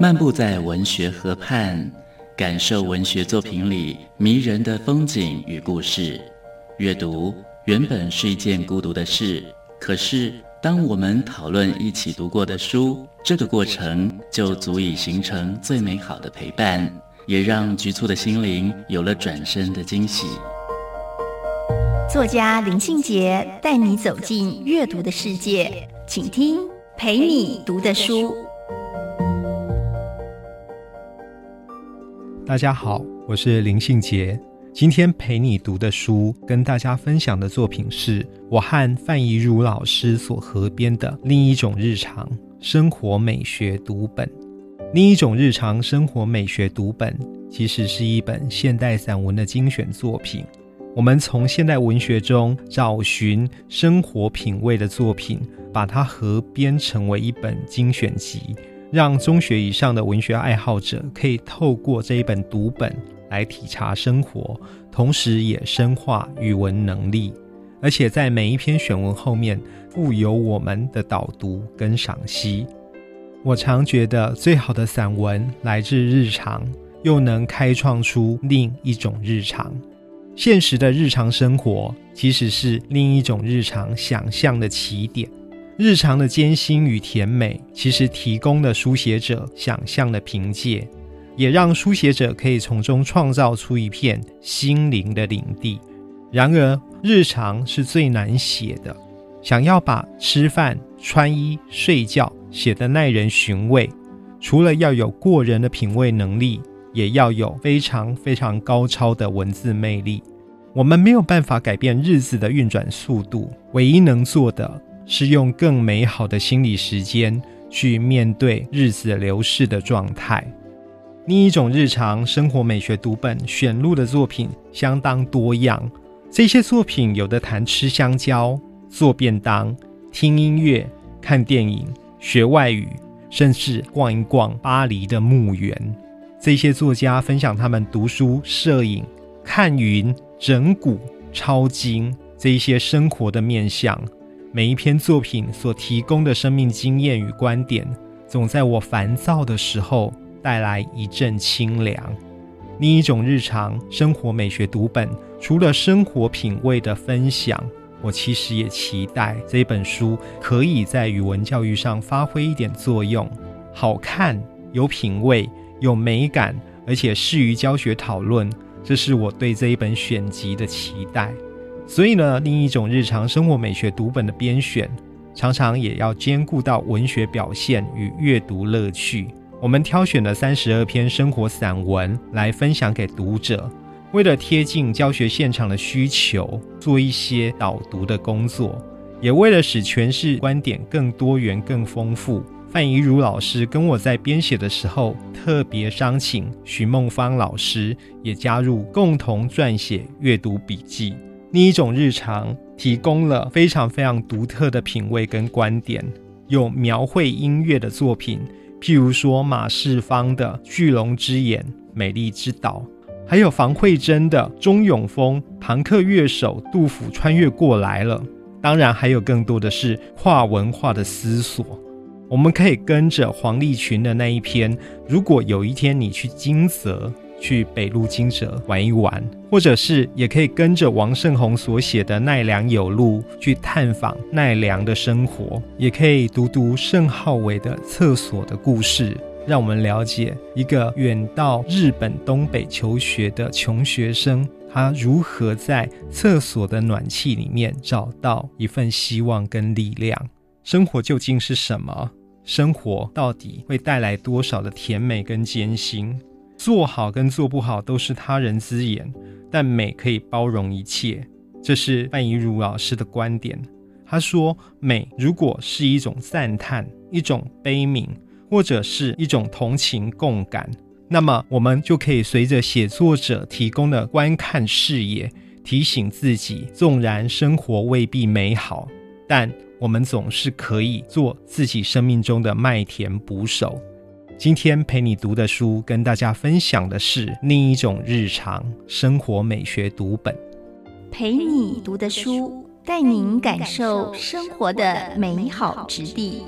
漫步在文学河畔，感受文学作品里迷人的风景与故事。阅读原本是一件孤独的事，可是当我们讨论一起读过的书，这个过程就足以形成最美好的陪伴，也让局促的心灵有了转身的惊喜。作家林庆杰带你走进阅读的世界，请听陪你读的书。大家好，我是林庆杰，今天陪你读的书跟大家分享的作品是我和范怡如老师所合编的《另一种日常生活美学读本》。《另一种日常生活美学读本》其实是一本现代散文的精选作品，我们从现代文学中找寻生活品味的作品，把它合编成为一本精选集，让中学以上的文学爱好者可以透过这一本读本来体察生活，同时也深化语文能力。而且在每一篇选文后面附有我们的导读跟赏析。我常觉得最好的散文来自日常，又能开创出另一种日常。现实的日常生活其实是另一种日常想象的起点，日常的艰辛与甜美其实提供了书写者想象的凭借，也让书写者可以从中创造出一片心灵的领地。然而日常是最难写的，想要把吃饭、穿衣、睡觉写得耐人寻味，除了要有过人的品味能力，也要有非常非常高超的文字魅力。我们没有办法改变日子的运转速度，唯一能做的是用更美好的心理时间去面对日子流逝的状态。另一种日常生活美学读本选录的作品相当多样，这些作品有的谈吃香蕉、做便当、听音乐、看电影、学外语，甚至逛一逛巴黎的墓园。这些作家分享他们读书、摄影、看云、整骨、抄经这一些生活的面向，每一篇作品所提供的生命经验与观点，总在我烦躁的时候带来一阵清凉。另一种日常生活美学读本除了生活品味的分享，我其实也期待这本书可以在语文教育上发挥一点作用，好看、有品味、有美感，而且适于教学讨论，这是我对这一本选集的期待。所以呢，另一种日常生活美学读本的编选常常也要兼顾到文学表现与阅读乐趣。我们挑选了32篇生活散文来分享给读者，为了贴近教学现场的需求做一些导读的工作，也为了使诠释观点更多元更丰富，范怡如老师跟我在编写的时候特别商请徐梦芳老师也加入共同撰写阅读笔记。另一种日常提供了非常非常独特的品味跟观点，有描绘音乐的作品，譬如说马世芳的《巨龙之眼》《美丽之岛》，还有房慧珍的《钟永峰庞克乐手杜甫穿越过来了》。当然还有更多的是跨文化的思索，我们可以跟着黄立群的那一篇，如果有一天你去金泽，去北路金泽玩一玩，或者是也可以跟着王胜宏所写的奈良有路去探访奈良的生活，也可以读读盛浩伟的厕所的故事，让我们了解一个远到日本东北求学的穷学生，他如何在厕所的暖气里面找到一份希望跟力量。生活究竟是什么？生活到底会带来多少的甜美跟艰辛？做好跟做不好都是他人之言，但美可以包容一切，这是范怡如老师的观点。他说，美如果是一种赞叹、一种悲悯，或者是一种同情共感，那么我们就可以随着写作者提供的观看视野，提醒自己，纵然生活未必美好，但我们总是可以做自己生命中的麦田捕手。今天陪你读的书跟大家分享的是另一种日常生活美学读本。陪你读的书，带您感受生活的美好质地。